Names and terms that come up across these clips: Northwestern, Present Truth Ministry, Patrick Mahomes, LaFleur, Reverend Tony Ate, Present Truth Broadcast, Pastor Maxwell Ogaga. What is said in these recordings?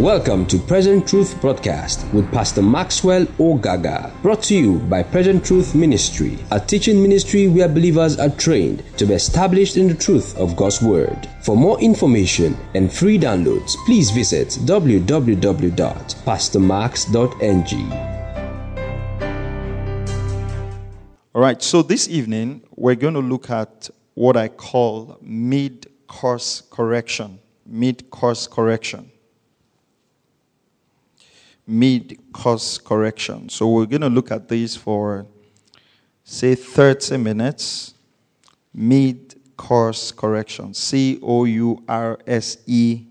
Welcome to Present Truth Broadcast with Pastor Maxwell Ogaga, brought to you by Present Truth Ministry, a teaching ministry where believers are trained to be established in the truth of God's Word. For more information and free downloads, please visit www.pastormax.ng. All right, so this evening we're going to look at what I call mid-course correction. Mid-course correction. Mid-course correction. So we're going to look at these for, say, 30 minutes. Mid-course correction. C-O-U-R-S-E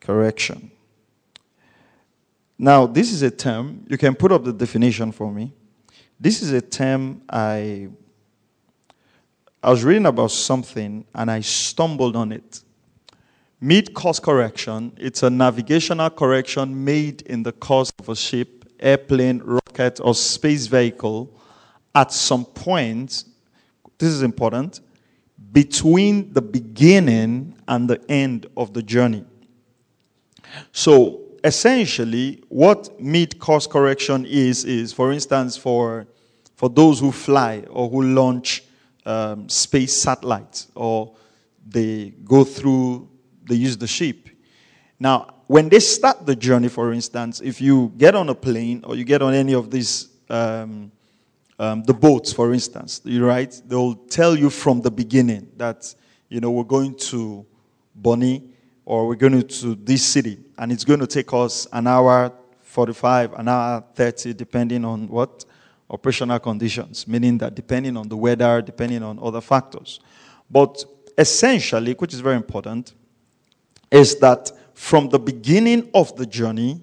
correction. Now, this is a term. You can put up the definition for me. This is a term I was reading about something and I stumbled on it. Mid-course correction, it's a navigational correction made in the course of a ship, airplane, rocket, or space vehicle at some point, this is important, between the beginning and the end of the journey. So, essentially, what mid-course correction is for instance, for those who fly or who launch space satellites, or they go through, they use the ship. Now, when they start the journey, for instance, if you get on a plane or you get on any of these, the boats, for instance, right? They'll tell you from the beginning that, you know, we're going to Bonny or we're going to this city and it's going to take us an hour 45, an hour 30, depending on what? Operational conditions, meaning that depending on the weather, depending on other factors. But essentially, which is very important, is that from the beginning of the journey,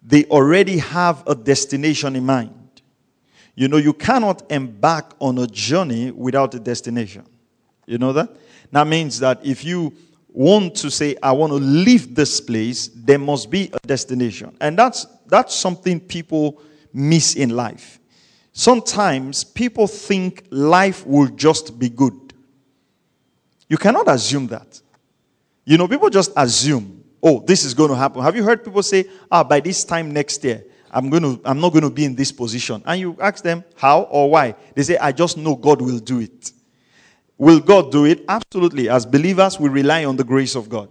they already have a destination in mind. You know, you cannot embark on a journey without a destination. You know that? That means that if you want to say, I want to leave this place, there must be a destination. And that's something people miss in life. Sometimes people think life will just be good. You cannot assume that. You know, people just assume, oh, this is going to happen. Have you heard people say, by this time next year, I'm not going to be in this position. And you ask them how or why. They say, I just know God will do it. Will God do it? Absolutely. As believers, we rely on the grace of God.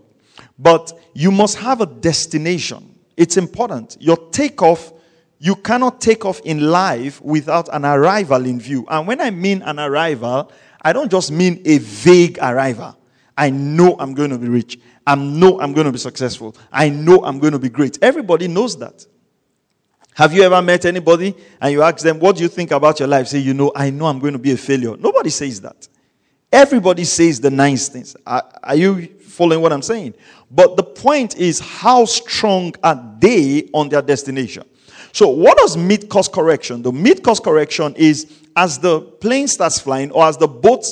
But you must have a destination. It's important. Your takeoff, you cannot take off in life without an arrival in view. And when I mean an arrival, I don't just mean a vague arrival. I know I'm going to be rich. I know I'm going to be successful. I know I'm going to be great. Everybody knows that. Have you ever met anybody and you ask them, what do you think about your life? Say, you know I'm going to be a failure. Nobody says that. Everybody says the nice things. Are you following what I'm saying? But the point is, how strong are they on their destination? So what does mid-course correction do? Mid-course correction is as the plane starts flying or as the boat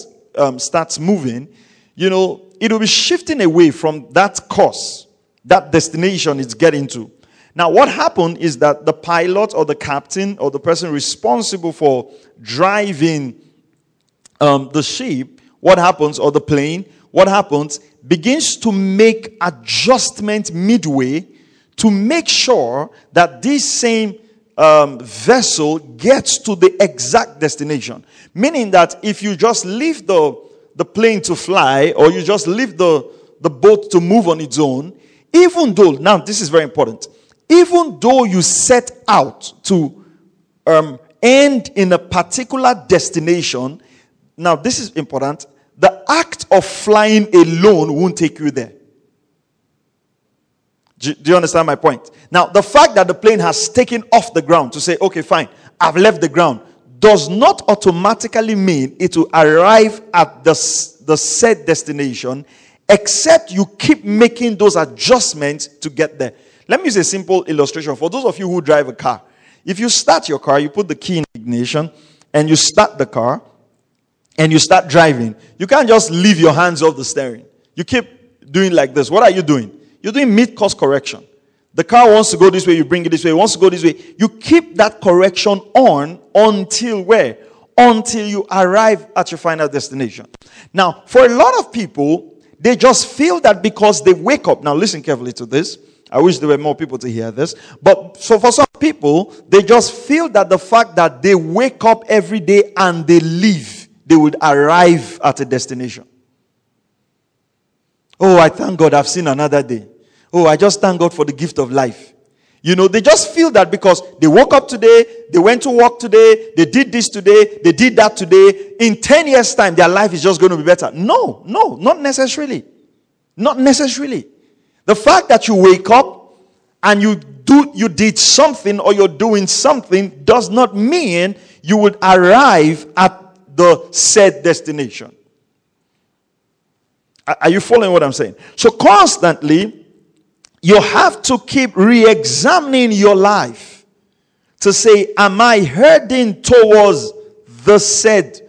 starts moving, you know, it will be shifting away from that course, that destination it's getting to. Now, what happened is that the pilot or the captain or the person responsible for driving the ship, what happens, or the plane, what happens, begins to make adjustment midway to make sure that this same vessel gets to the exact destination. Meaning that if you just leave the plane to fly, or you just leave the boat to move on its own, even though, now this is very important, even though you set out to end in a particular destination, now this is important, the act of flying alone won't take you there. Do you understand my point? Now, the fact that the plane has taken off the ground to say, okay, fine, I've left the ground, does not automatically mean it will arrive at the said destination, except you keep making those adjustments to get there. Let me use a simple illustration. For those of you who drive a car, if you start your car, you put the key in ignition, and you start the car, and you start driving, you can't just leave your hands off the steering. You keep doing like this. What are you doing? You're doing mid-course correction. The car wants to go this way, you bring it this way. It wants to go this way. You keep that correction on until where? Until you arrive at your final destination. Now, for a lot of people, they just feel that because they wake up. Now, listen carefully to this. I wish there were more people to hear this. But so for some people, they just feel that the fact that they wake up every day and they leave, they would arrive at a destination. Oh, I thank God I've seen another day. Oh, I just thank God for the gift of life. You know, they just feel that because they woke up today, they went to work today, they did this today, they did that today. In 10 years' time, their life is just going to be better. No, not necessarily. Not necessarily. The fact that you wake up and you did something or you're doing something does not mean you would arrive at the said destination. Are you following what I'm saying? So constantly, you have to keep re-examining your life to say, am I heading towards the said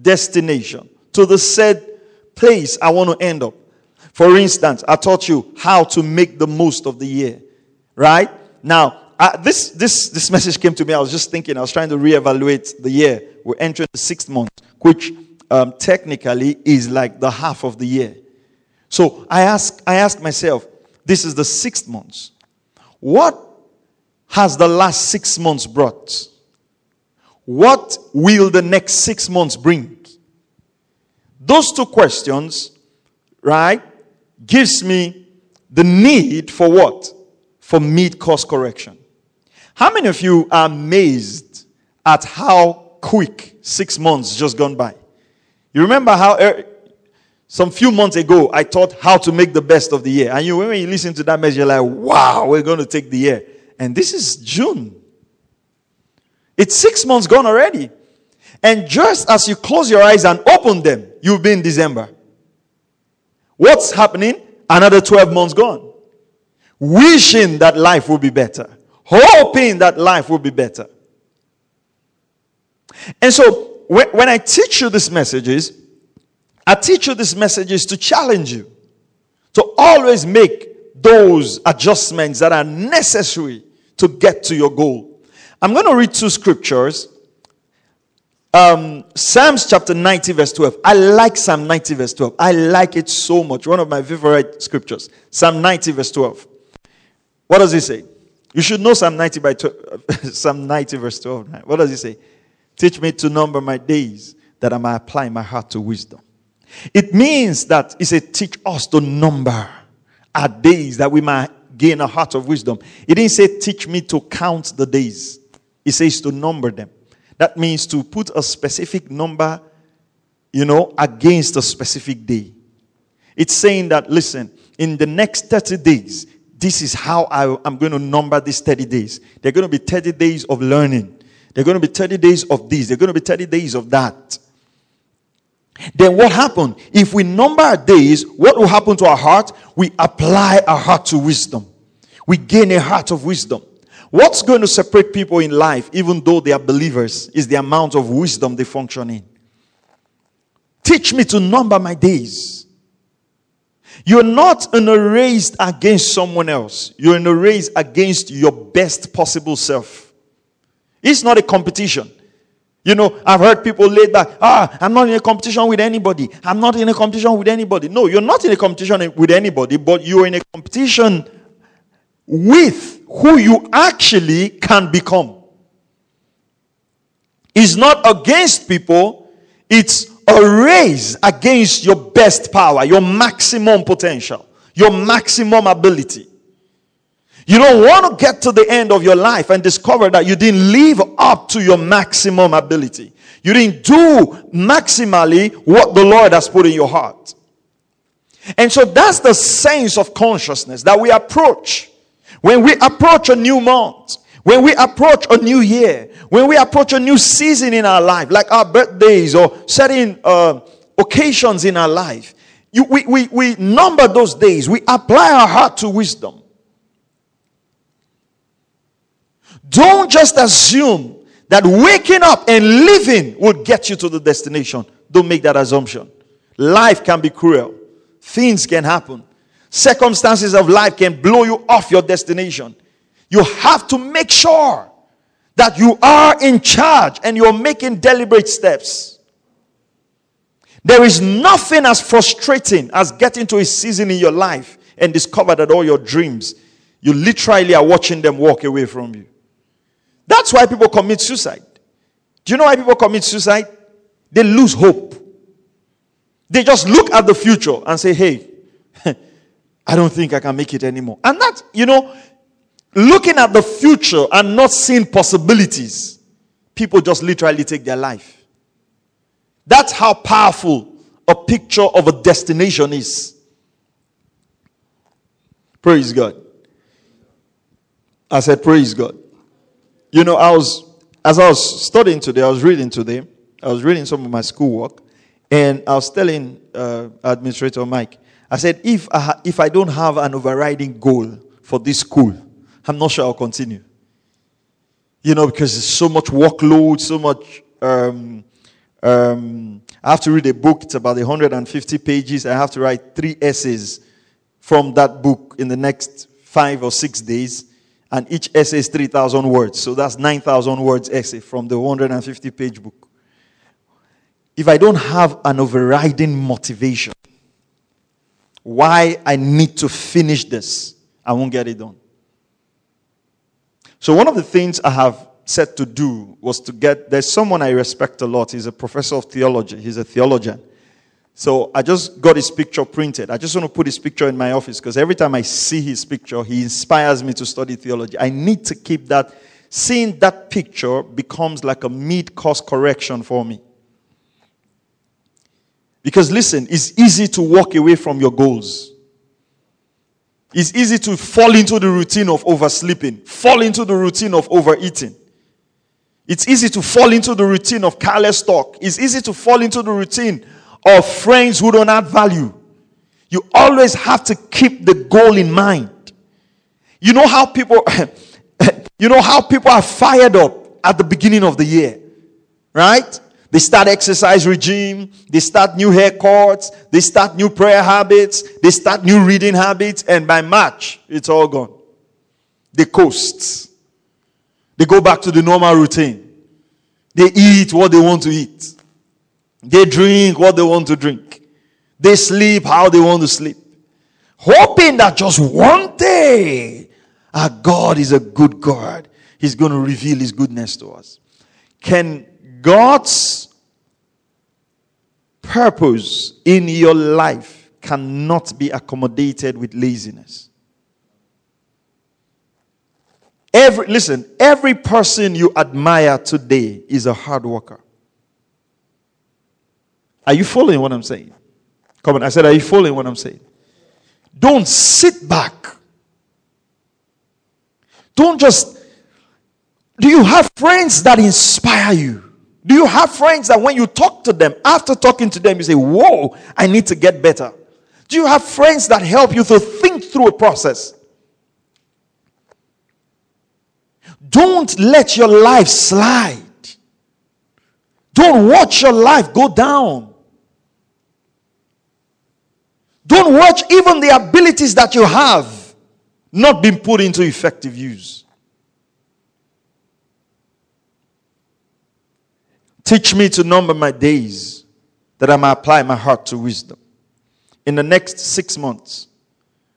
destination, to the said place I want to end up? For instance, I taught you how to make the most of the year, right? Now, this message came to me. I was just thinking, I was trying to re-evaluate the year. We're entering the 6th month, which technically is like the half of the year. So I asked myself, this is the 6th month. What has the last 6 months brought? What will the next 6 months bring? Those two questions, right, gives me the need for what? For mid-course correction. How many of you are amazed at how quick 6 months just gone by? You remember how some few months ago, I taught how to make the best of the year. And when you listen to that message, you're like, wow, we're going to take the year. And this is June. It's 6 months gone already. And just as you close your eyes and open them, you'll be in December. What's happening? Another 12 months gone. Wishing that life will be better. Hoping that life will be better. And so, when I teach you these messages, I teach you these messages to challenge you to always make those adjustments that are necessary to get to your goal. I'm going to read two scriptures. Psalms chapter 90 verse 12. I like Psalm 90 verse 12. I like it so much. One of my favorite scriptures. Psalm 90 verse 12. What does it say? You should know Psalm 90 by Psalm 90 verse 12. Right? What does it say? Teach me to number my days that I may apply my heart to wisdom. It means that it says, teach us to number our days that we might gain a heart of wisdom. It didn't say, teach me to count the days. It says to number them. That means to put a specific number, against a specific day. It's saying that, listen, in the next 30 days, this is how I'm going to number these 30 days. They're going to be 30 days of learning. They're going to be 30 days of this. They're going to be 30 days of that. Then what happened? If we number our days, what will happen to our heart? We apply our heart to wisdom. We gain a heart of wisdom. What's going to separate people in life, even though they are believers, is the amount of wisdom they function in. Teach me to number my days. You're not in a race against someone else. You're in a race against your best possible self. It's not a competition. I've heard people laid back. I'm not in a competition with anybody. I'm not in a competition with anybody. No, you're not in a competition with anybody, but you're in a competition with who you actually can become. It's not against people. It's a race against your best power, your maximum potential, your maximum ability. You don't want to get to the end of your life and discover that you didn't live up to your maximum ability. You didn't do maximally what the Lord has put in your heart. And so that's the sense of consciousness that we approach. When we approach a new month, when we approach a new year, when we approach a new season in our life, like our birthdays or certain occasions in our life, we number those days. We apply our heart to wisdom. Don't just assume that waking up and living will get you to the destination. Don't make that assumption. Life can be cruel. Things can happen. Circumstances of life can blow you off your destination. You have to make sure that you are in charge and you're making deliberate steps. There is nothing as frustrating as getting to a season in your life and discover that all your dreams You literally are watching them walk away from you. That's why people commit suicide. Do you know why people commit suicide? They lose hope. They just look at the future and say, hey, I don't think I can make it anymore. And that, looking at the future and not seeing possibilities, people just literally take their life. That's how powerful a picture of a destination is. Praise God. I said, praise God. I was reading some of my schoolwork, and I was telling Administrator Mike, I said, if I don't have an overriding goal for this school, I'm not sure I'll continue. Because there's so much workload, so much. I have to read a book. It's about 150 pages. I have to write 3 essays from that book in the next 5 or 6 days. And each essay is 3,000 words. So that's 9,000 words essay from the 150-page book. If I don't have an overriding motivation, why I need to finish this, I won't get it done. So one of the things I have set to do was to get, there's someone I respect a lot. He's a professor of theology. He's a theologian. So I just got his picture printed. I just want to put his picture in my office because every time I see his picture, he inspires me to study theology. I need to keep that. Seeing that picture becomes like a mid-course correction for me. Because listen, it's easy to walk away from your goals. It's easy to fall into the routine of oversleeping, fall into the routine of overeating. It's easy to fall into the routine of careless talk. It's easy to fall into the routine of friends who don't add value. You always have to keep the goal in mind. You know how people are fired up at the beginning of the year, right? They start exercise regime, they start new haircuts, they start new prayer habits, they start new reading habits, and by March, it's all gone. They coast. They go back to the normal routine. They eat what they want to eat. They drink what they want to drink. They sleep how they want to sleep. Hoping that just one day, our God is a good God. He's going to reveal his goodness to us. Can God's purpose in your life cannot be accommodated with laziness. Every person you admire today is a hard worker. Are you following what I'm saying? Come on, I said, are you following what I'm saying? Don't sit back. Do you have friends that inspire you? Do you have friends that when you talk to them, after talking to them, you say, whoa, I need to get better? Do you have friends that help you to think through a process? Don't let your life slide. Don't watch your life go down. Don't watch even the abilities that you have not being put into effective use. Teach me to number my days that I may apply my heart to wisdom. In the next 6 months,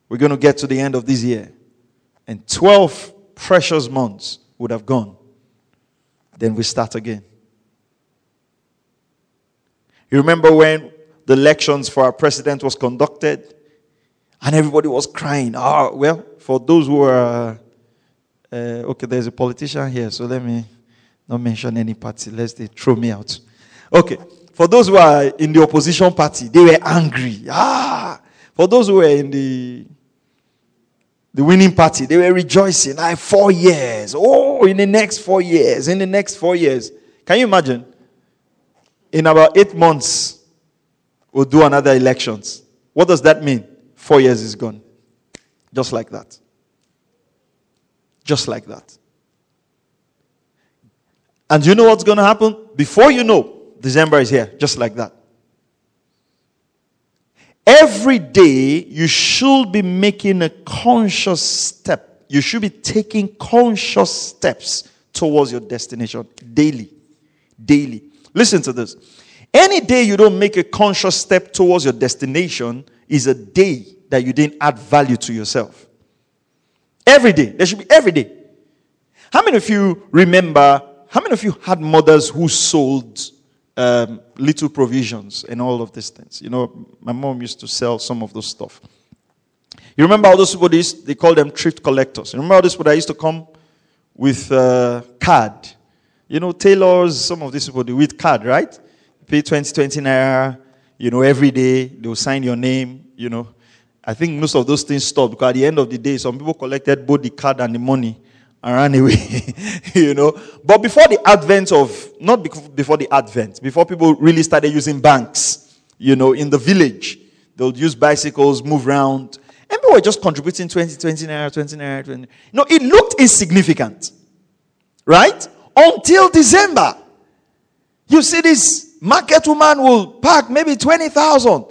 we're going to get to the end of this year. And 12 precious months would have gone. Then we start again. You remember when the elections for our president was conducted and everybody was crying. For those who are... okay, there's a politician here, so let me... not mention any party, lest they throw me out. Okay. For those who are in the opposition party, they were angry. For those who were in the winning party, they were rejoicing. 4 years. Oh, in the next 4 years. In the next 4 years. Can you imagine? In about 8 months, we'll do another elections. What does that mean? 4 years is gone. Just like that. Just like that. And you know what's going to happen? Before you know, December is here, just like that. Every day, you should be making a conscious step. You should be taking conscious steps towards your destination daily. Daily. Listen to this. Any day you don't make a conscious step towards your destination is a day that you didn't add value to yourself. Every day. There should be every day. How many of you remember, how many of you had mothers who sold little provisions and all of these things? You know, my mom used to sell some of those stuff. You remember all those people, they call them thrift collectors. You remember all those people that used to come with card? You know, tailors, some of these people do with card, right? Pay 20 naira, you know, every day. They'll sign your name, you know. I think most of those things stopped because at the end of the day, some people collected both the card and the money and ran away, you know. But before people really started using banks, you know, in the village, they'll use bicycles, move around. And people were just contributing 20 naira. No, it looked insignificant, right? Until December. You see, this market woman will pack maybe 20,000.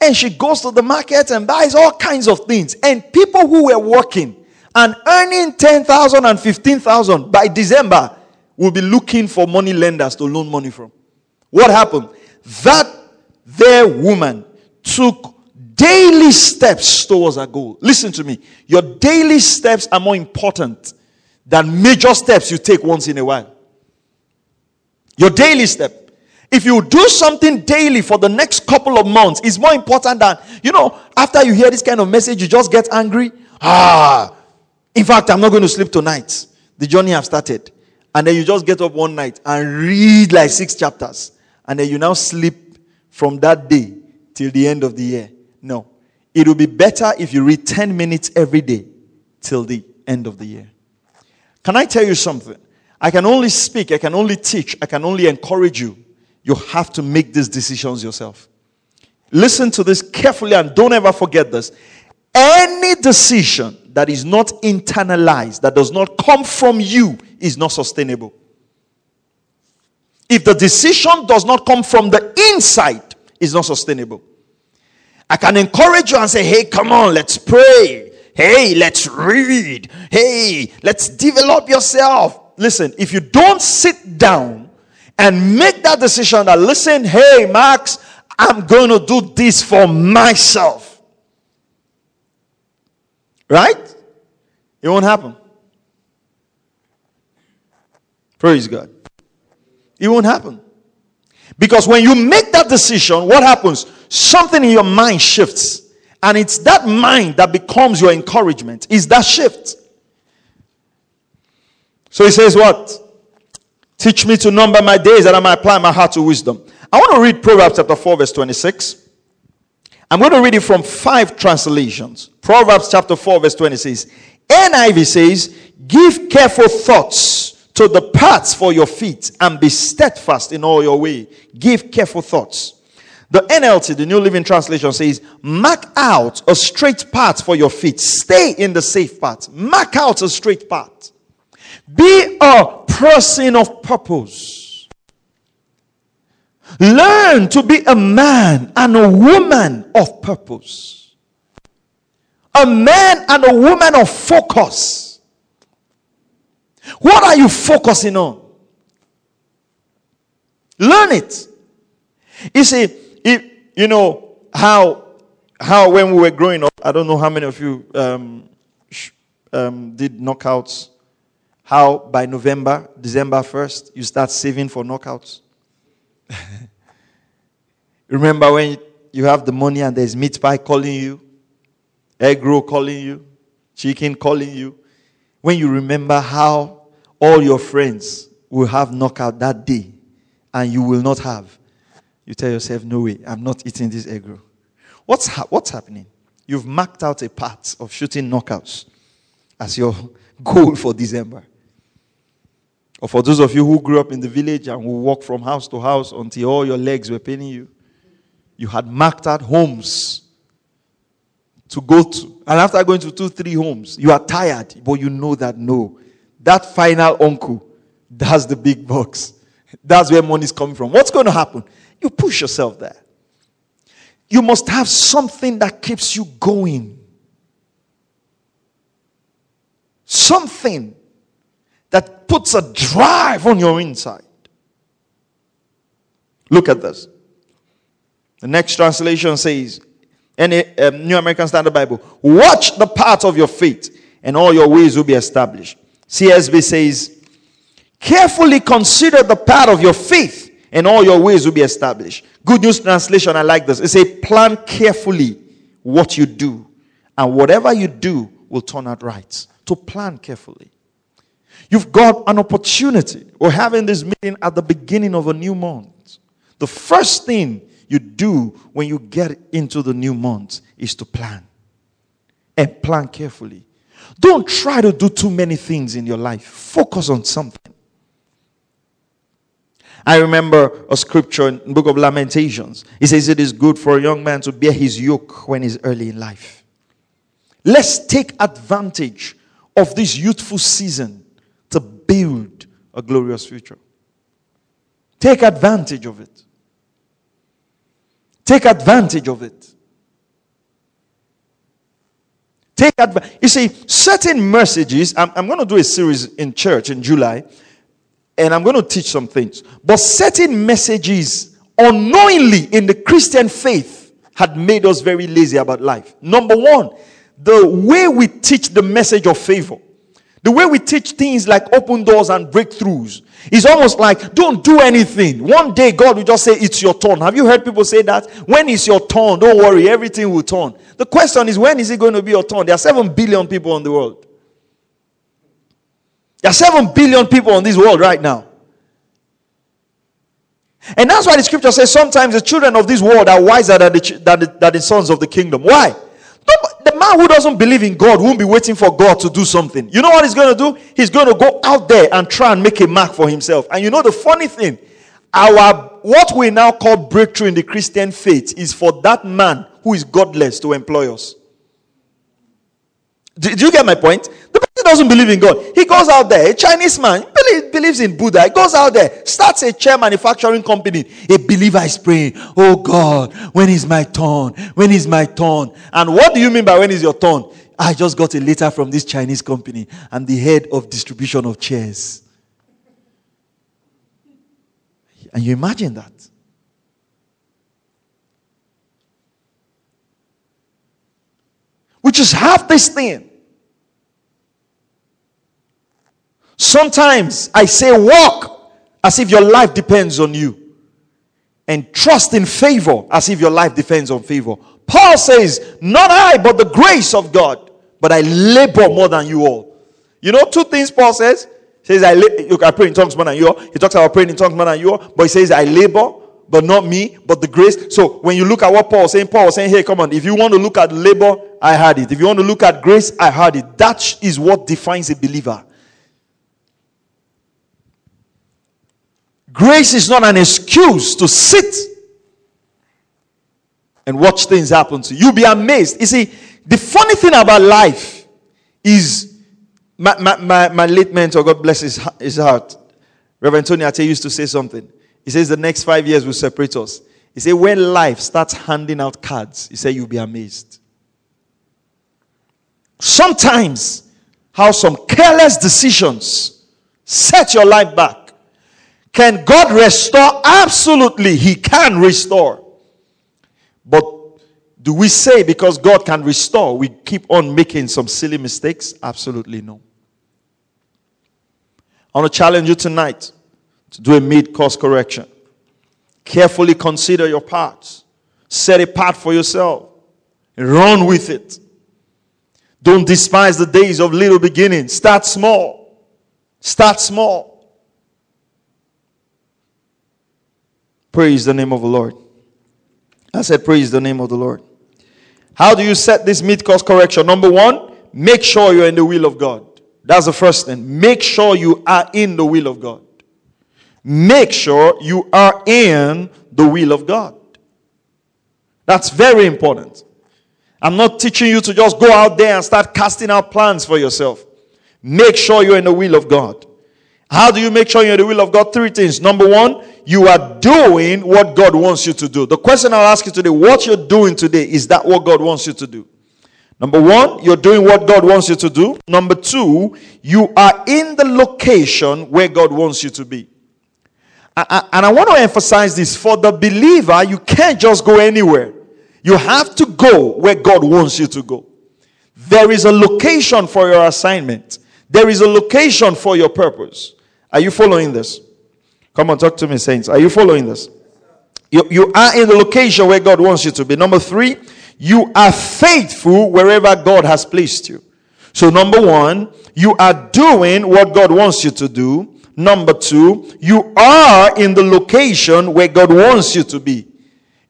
And she goes to the market and buys all kinds of things. And people who were working and earning 10,000 and 15,000 by December will be looking for money lenders to loan money from. What happened? Their woman took daily steps towards her goal. Listen to me. Your daily steps are more important than major steps you take once in a while. Your daily step. If you do something daily for the next couple of months, it's more important than, you know, after you hear this kind of message, you just get angry. In fact, I'm not going to sleep tonight. The journey I've started. And then you just get up one night and read like 6 chapters. And then you now sleep from that day till the end of the year. No. It will be better if you read 10 minutes every day till the end of the year. Can I tell you something? I can only speak. I can only teach. I can only encourage you. You have to make these decisions yourself. Listen to this carefully and don't ever forget this. Any decision that is not internalized, that does not come from you, is not sustainable. If the decision does not come from the inside, it's not sustainable. I can encourage you and say, hey, come on, let's pray. Hey, let's read. Hey, let's develop yourself. Listen, if you don't sit down and make that decision that, listen, hey, Max, I'm going to do this for myself. Right? It won't happen. Praise God. It won't happen. Because when you make that decision, what happens? Something in your mind shifts. And it's that mind that becomes your encouragement. It's that shift. So he says what? Teach me to number my days that I might apply my heart to wisdom. I want to read Proverbs chapter 4 verse 26. I'm going to read it from 5 translations. Proverbs chapter 4 verse 26. NIV says, give careful thoughts to the paths for your feet and be steadfast in all your way. Give careful thoughts. The NLT, the New Living Translation, says, mark out a straight path for your feet. Stay in the safe path. Mark out a straight path. Be a person of purpose. Learn to be a man and a woman of purpose. A man and a woman of focus. What are you focusing on? Learn it. You see, you know how when we were growing up, I don't know how many of you did knockouts. How by December 1st, you start saving for knockouts. Remember when you have the money and there's meat pie calling you, egg roll calling you, chicken calling you. When you remember how all your friends will have knockout that day and you will not have, you tell yourself, no way, I'm not eating this egg roll. What's happening? You've marked out a path of shooting knockouts as your goal for December. Or for those of you who grew up in the village and who walked from house to house until all your legs were paining you, you had marked out homes to go to. And after going to 2-3 homes, you are tired, but you know that that final uncle, that's the big box. That's where money's coming from. What's going to happen? You push yourself there. You must have something that keeps you going. Something that puts a drive on your inside. Look at this. The next translation says, New American Standard Bible, watch the path of your faith and all your ways will be established. CSB says, carefully consider the path of your faith and all your ways will be established. Good News Translation, I like this. It says, plan carefully what you do, and whatever you do will turn out right. To plan carefully. You've got an opportunity. We're having this meeting at the beginning of a new month. The first thing you do when you get into the new month is to plan. And plan carefully. Don't try to do too many things in your life. Focus on something. I remember a scripture in the book of Lamentations. It says it is good for a young man to bear his yoke when he's early in life. Let's take advantage of this youthful season to build a glorious future. Take advantage of it. Take advantage of it. Take advantage. You see, certain messages, I'm going to do a series in church in July, and I'm going to teach some things. But certain messages unknowingly in the Christian faith had made us very lazy about life. Number one, the way we teach the message of favor, the way we teach things like open doors and breakthroughs, is almost like, don't do anything. One day God will just say, it's your turn. Have you heard people say that? When is your turn? Don't worry, everything will turn. The question is, when is it going to be your turn? There are 7 billion people on the world. There are 7 billion people on this world right now. And that's why the scripture says, sometimes the children of this world are wiser than the sons of the kingdom. Why? The man who doesn't believe in God won't be waiting for God to do something. You know what he's going to do? He's going to go out there and try and make a mark for himself. And you know the funny thing? What we now call breakthrough in the Christian faith is for that man who is godless to employ us. Do you get my point? The person doesn't believe in God. He goes out there, a Chinese man, believes in Buddha. He goes out there, starts a chair manufacturing company. A believer is praying, oh God, when is my turn? When is my turn? And what do you mean by when is your turn? I just got a letter from this Chinese company. I'm the head of distribution of chairs. And you imagine that. We just have this thing. Sometimes I say walk as if your life depends on you, and trust in favor as if your life depends on favor. Paul says, not I, but the grace of God, but I labor more than you all. You know, two things Paul says. He says, I pray in tongues more than you all. He talks about praying in tongues more than you all, but he says, I labor, but not me, but the grace. So when you look at what Paul was saying, hey, come on, if you want to look at labor, I had it. If you want to look at grace, I had it. That is what defines a believer. Grace is not an excuse to sit and watch things happen to you. You'll be amazed. You see, the funny thing about life is my late mentor, God bless his heart, Reverend Tony Ate used to say something. He says the next 5 years will separate us. He said when life starts handing out cards, he said you'll be amazed. Sometimes how some careless decisions set your life back. Can God restore? Absolutely, He can restore. But do we say because God can restore, we keep on making some silly mistakes? Absolutely no. I want to challenge you tonight to do a mid-course correction. Carefully consider your paths. Set a path for yourself. And run with it. Don't despise the days of little beginnings. Start small. Start small. Praise the name of the Lord. I said, praise the name of the Lord. How do you set this mid-course correction? Number one, make sure you're in the will of God. That's the first thing. Make sure you are in the will of God. Make sure you are in the will of God. That's very important. I'm not teaching you to just go out there and start casting out plans for yourself. Make sure you're in the will of God. How do you make sure you're in the will of God? 3 things. Number one, you are doing what God wants you to do. The question I'll ask you today, what you're doing today, is that what God wants you to do? Number one, you're doing what God wants you to do. Number two, you are in the location where God wants you to be. And I want to emphasize this. For the believer, you can't just go anywhere. You have to go where God wants you to go. There is a location for your assignment. There is a location for your purpose. Are you following this? Come on, talk to me, saints. Are you following this? You are in the location where God wants you to be. Number three, you are faithful wherever God has placed you. So number one, you are doing what God wants you to do. Number two, you are in the location where God wants you to be.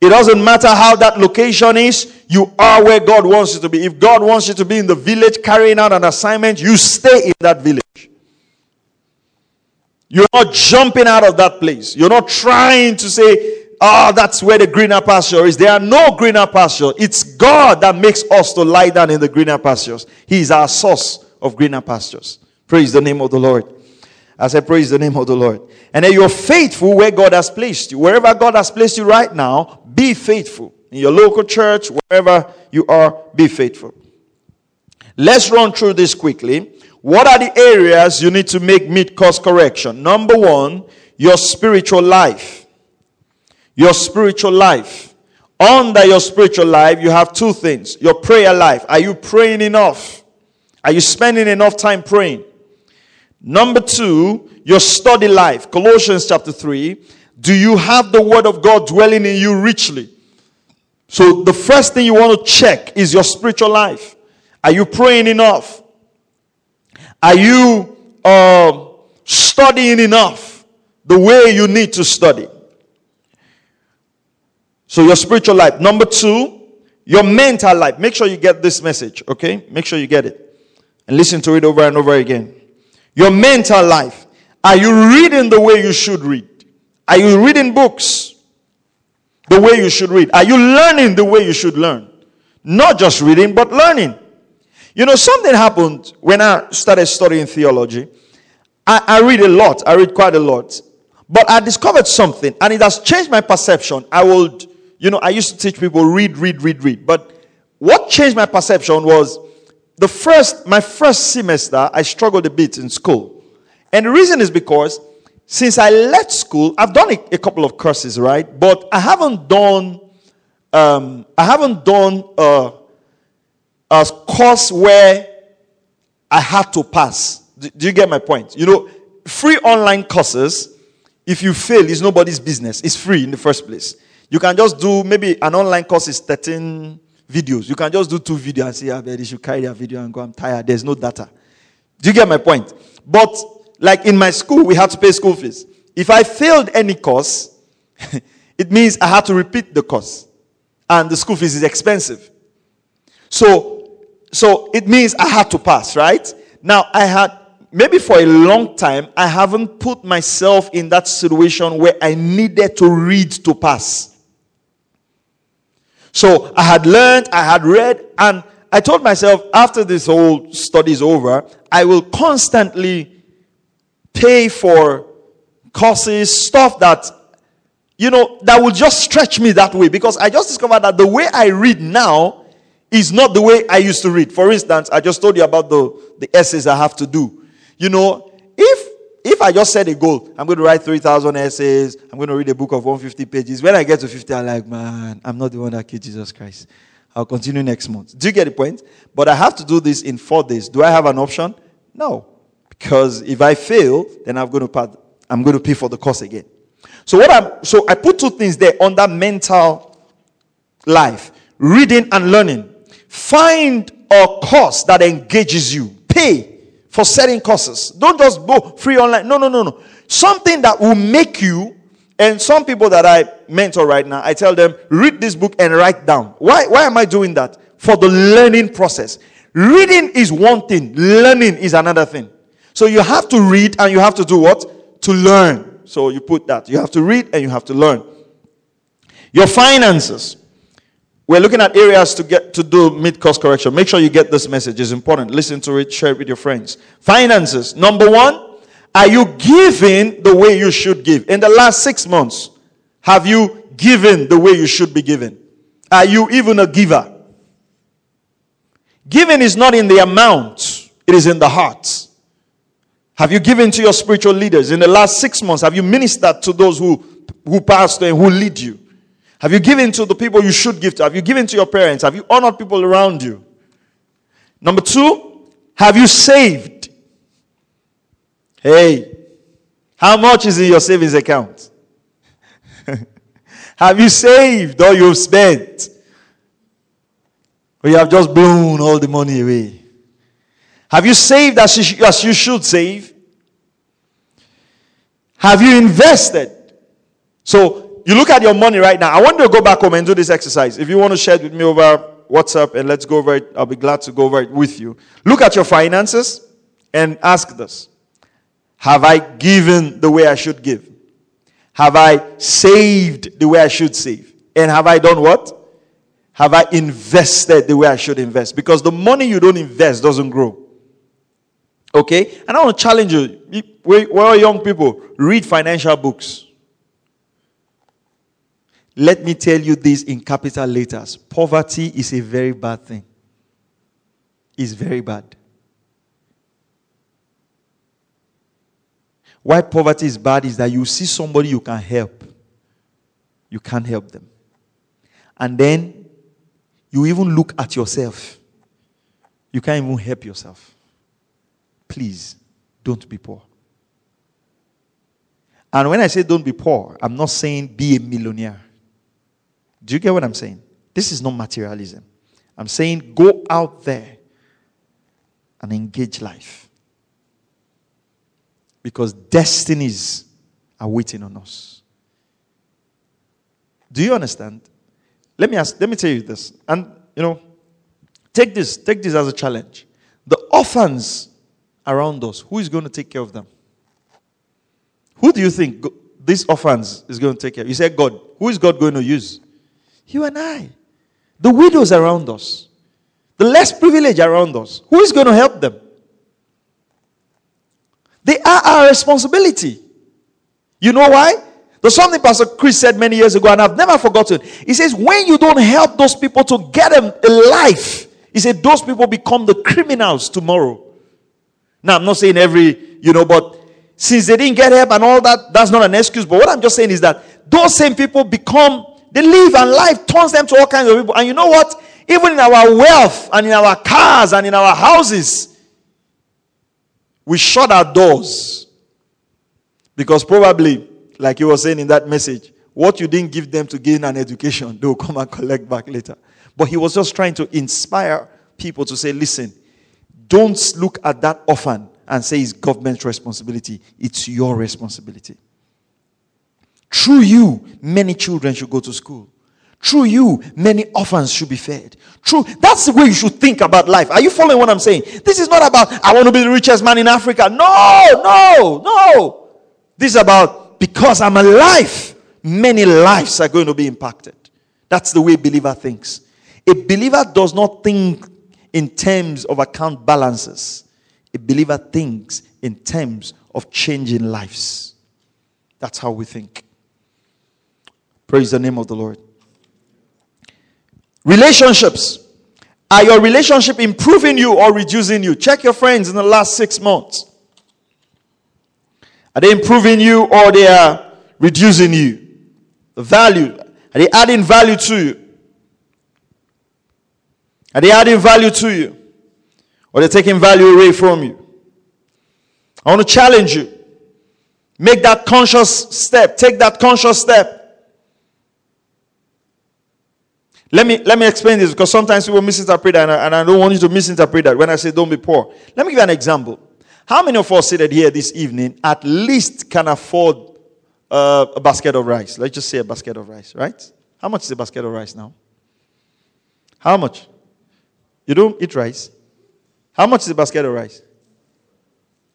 It doesn't matter how that location is, you are where God wants you to be. If God wants you to be in the village carrying out an assignment, you stay in that village. You're not jumping out of that place. You're not trying to say, that's where the greener pasture is. There are no greener pasture. It's God that makes us to lie down in the greener pastures. He is our source of greener pastures. Praise the name of the Lord. I said, praise the name of the Lord. And then you're faithful where God has placed you. Wherever God has placed you right now, be faithful. In your local church, wherever you are, be faithful. Let's run through this quickly. What are the areas you need to make mid-course correction? Number one, your spiritual life. Your spiritual life. Under your spiritual life, you have two things. Your prayer life. Are you praying enough? Are you spending enough time praying? Number two, your study life. Colossians chapter 3. Do you have the word of God dwelling in you richly? So the first thing you want to check is your spiritual life. Are you praying enough? Are you studying enough the way you need to study? So your spiritual life. Number two, your mental life. Make sure you get this message, okay? Make sure you get it. And listen to it over and over again. Your mental life. Are you reading the way you should read? Are you reading books the way you should read? Are you learning the way you should learn? Not just reading, but learning. You know, something happened when I started studying theology. I read a lot. I read quite a lot. But I discovered something, and it has changed my perception. I used to teach people read. But what changed my perception was my first semester, I struggled a bit in school. And the reason is because since I left school, I've done a couple of courses, right? But I haven't done a course where I had to pass. Do you get my point? You know, free online courses, if you fail, it's nobody's business. It's free in the first place. You can just do, maybe an online course is 13 videos. You can just do 2 videos and say, I bet you should carry a video and go, I'm tired. There's no data. Do you get my point? But like in my school, we had to pay school fees. If I failed any course, it means I had to repeat the course. And the school fees is expensive. So it means I had to pass, right? Now, maybe for a long time, I haven't put myself in that situation where I needed to read to pass. So I had learned, I had read, and I told myself, after this whole study is over, I will constantly pay for courses, stuff that, you know, that will just stretch me that way. Because I just discovered that the way I read now is not the way I used to read. For instance, I just told you about the essays I have to do. You know, if I just set a goal, I'm going to write 3,000 essays, I'm going to read a book of 150 pages. When I get to 50, I'm like, man, I'm not the one that killed Jesus Christ. I'll continue next month. Do you get the point? But I have to do this in 4 days. Do I have an option? No. Because if I fail, then I'm going to pay for the course again. So I put 2 things there on that mental life. Reading and learning. Find a course that engages you. Pay for certain courses. Don't just go free online. No. Something that will make you, and some people that I mentor right now, I tell them, read this book and write down. Why am I doing that? For the learning process. Reading is one thing. Learning is another thing. So you have to read and you have to do what? To learn. So you put that. You have to read and you have to learn. Your finances. We're looking at areas to do mid-course correction. Make sure you get this message. It's important. Listen to it. Share it with your friends. Finances. Number one, are you giving the way you should give? In the last 6 months, have you given the way you should be given? Are you even a giver? Giving is not in the amount. It is in the heart. Have you given to your spiritual leaders? In the last 6 months, have you ministered to those who pastor and who lead you? Have you given to the people you should give to? Have you given to your parents? Have you honored people around you? Number two, have you saved? Hey, how much is in your savings account? Have you saved or you've spent? Or you have just blown all the money away? Have you saved as you should save? Have you invested? So, you look at your money right now. I want you to go back home and do this exercise. If you want to share it with me over WhatsApp and let's go over it, I'll be glad to go over it with you. Look at your finances and ask this. Have I given the way I should give? Have I saved the way I should save? And have I done what? Have I invested the way I should invest? Because the money you don't invest doesn't grow. Okay? And I want to challenge you. We're all young people. Read financial books. Let me tell you this in capital letters. Poverty is a very bad thing. It's very bad. Why poverty is bad is that you see somebody you can help. You can't help them. And then you even look at yourself. You can't even help yourself. Please, don't be poor. And when I say don't be poor, I'm not saying be a millionaire. Do you get what I'm saying? This is not materialism. I'm saying go out there and engage life. Because destinies are waiting on us. Do you understand? Let me tell you this. And, you know, take this as a challenge. The orphans around us, who is going to take care of them? Who do you think these orphans is going to take care of? You said God. Who is God going to use? You and I. The widows around us. The less privileged around us. Who is going to help them? They are our responsibility. You know why? There's something Pastor Chris said many years ago, and I've never forgotten. He says, when you don't help those people to get them a life, he said, those people become the criminals tomorrow. Now, I'm not saying every, but since they didn't get help and all that, that's not an excuse. But what I'm just saying is that those same people they live and life turns them to all kinds of people. And you know what? Even in our wealth and in our cars and in our houses, we shut our doors. Because probably, like you were saying in that message, what you didn't give them to gain an education, they'll come and collect back later. But he was just trying to inspire people to say, listen, don't look at that orphan and say it's government's responsibility. It's your responsibility. Through you, many children should go to school. Through you, many orphans should be fed. That's the way you should think about life. Are you following what I'm saying? This is not about, I want to be the richest man in Africa. No. This is about, because I'm alive, many lives are going to be impacted. That's the way a believer thinks. A believer does not think in terms of account balances. A believer thinks in terms of changing lives. That's how we think. Praise the name of the Lord. Relationships. Are your relationship improving you or reducing you? Check your friends in the last 6 months. Are they improving you or they are reducing you? The value. Are they adding value to you? Are they adding value to you? Or they're taking value away from you? I want to challenge you. Make that conscious step. Take that conscious step. Let me explain this, because sometimes people misinterpret that, and I don't want you to misinterpret that when I say don't be poor. Let me give you an example. How many of us seated here this evening at least can afford a basket of rice? Let's just say a basket of rice, right? How much is a basket of rice now? How much? You don't eat rice? How much is a basket of rice?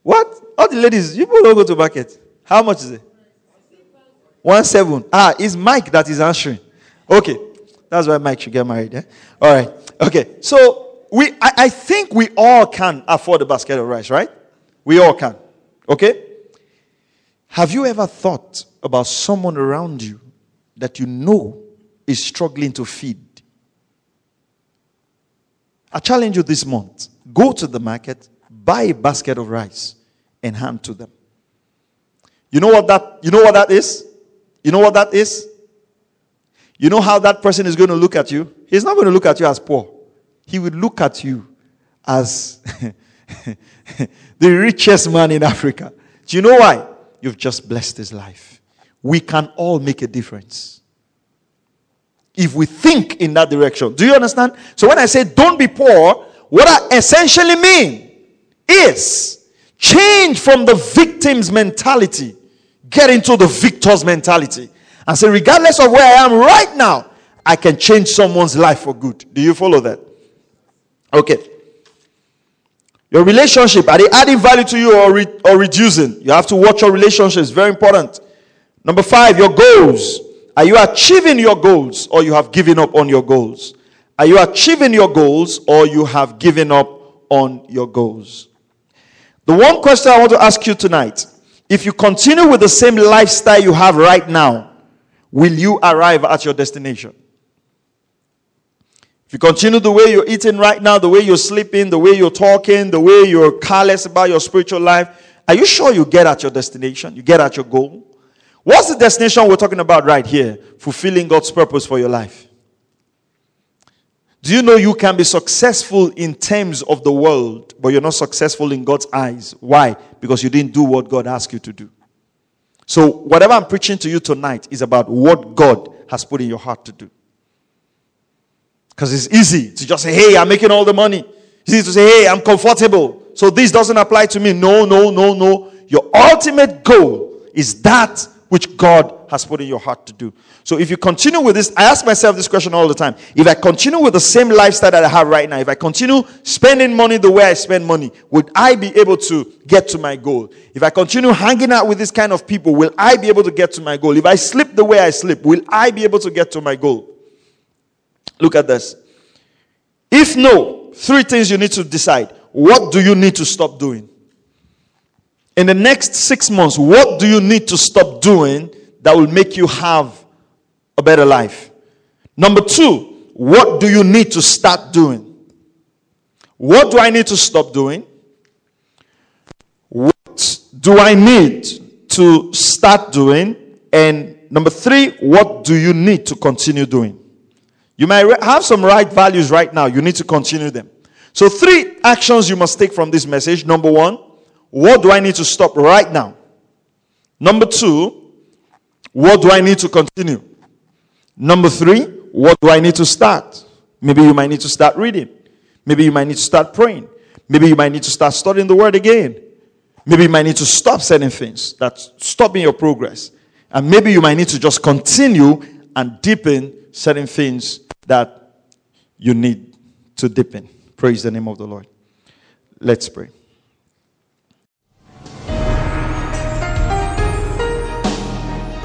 What? All the ladies, you people don't go to market. How much is it? 1.7. Ah, it's Mike that is answering. Okay. That's why Mike should get married. Eh? All right. Okay. So, I think we all can afford a basket of rice, right? We all can. Okay? Have you ever thought about someone around you that you know is struggling to feed? I challenge you this month. Go to the market. Buy a basket of rice and hand to them. You know what that is? You know what that is? You know how that person is going to look at you? He's not going to look at you as poor. He will look at you as the richest man in Africa. Do you know why? You've just blessed his life. We can all make a difference if we think in that direction. Do you understand? So when I say don't be poor, what I essentially mean is change from the victim's mentality, get into the victor's mentality, and say, regardless of where I am right now, I can change someone's life for good. Do you follow that? Okay. Your relationship, are they adding value to you or reducing? You have to watch your relationships. Very important. Number 5, your goals. Are you achieving your goals or you have given up on your goals? Are you achieving your goals or you have given up on your goals? The one question I want to ask you tonight, if you continue with the same lifestyle you have right now, will you arrive at your destination? If you continue the way you're eating right now, the way you're sleeping, the way you're talking, the way you're careless about your spiritual life, are you sure you get at your destination? You get at your goal? What's the destination we're talking about right here? Fulfilling God's purpose for your life. Do you know you can be successful in terms of the world, but you're not successful in God's eyes? Why? Because you didn't do what God asked you to do. So whatever I'm preaching to you tonight is about what God has put in your heart to do. Because it's easy to just say, hey, I'm making all the money. It's easy to say, hey, I'm comfortable, so this doesn't apply to me. No. Your ultimate goal is that which God has put in your heart to do. So if you continue with this, I ask myself this question all the time. If I continue with the same lifestyle that I have right now, if I continue spending money the way I spend money, would I be able to get to my goal? If I continue hanging out with this kind of people, will I be able to get to my goal? If I sleep the way I sleep, will I be able to get to my goal? Look at this. If no, 3 things you need to decide. What do you need to stop doing? In the next 6 months, what do you need to stop doing that will make you have a better life? Number 2, what do you need to start doing? What do I need to stop doing? What do I need to start doing? And number 3, what do you need to continue doing? You might have some right values right now. You need to continue them. So 3 actions you must take from this message. Number 1, what do I need to stop right now? Number 2, what do I need to continue? Number 3, what do I need to start? Maybe you might need to start reading. Maybe you might need to start praying. Maybe you might need to start studying the word again. Maybe you might need to stop certain things that's stopping your progress. And maybe you might need to just continue and deepen certain things that you need to deepen. Praise the name of the Lord. Let's pray.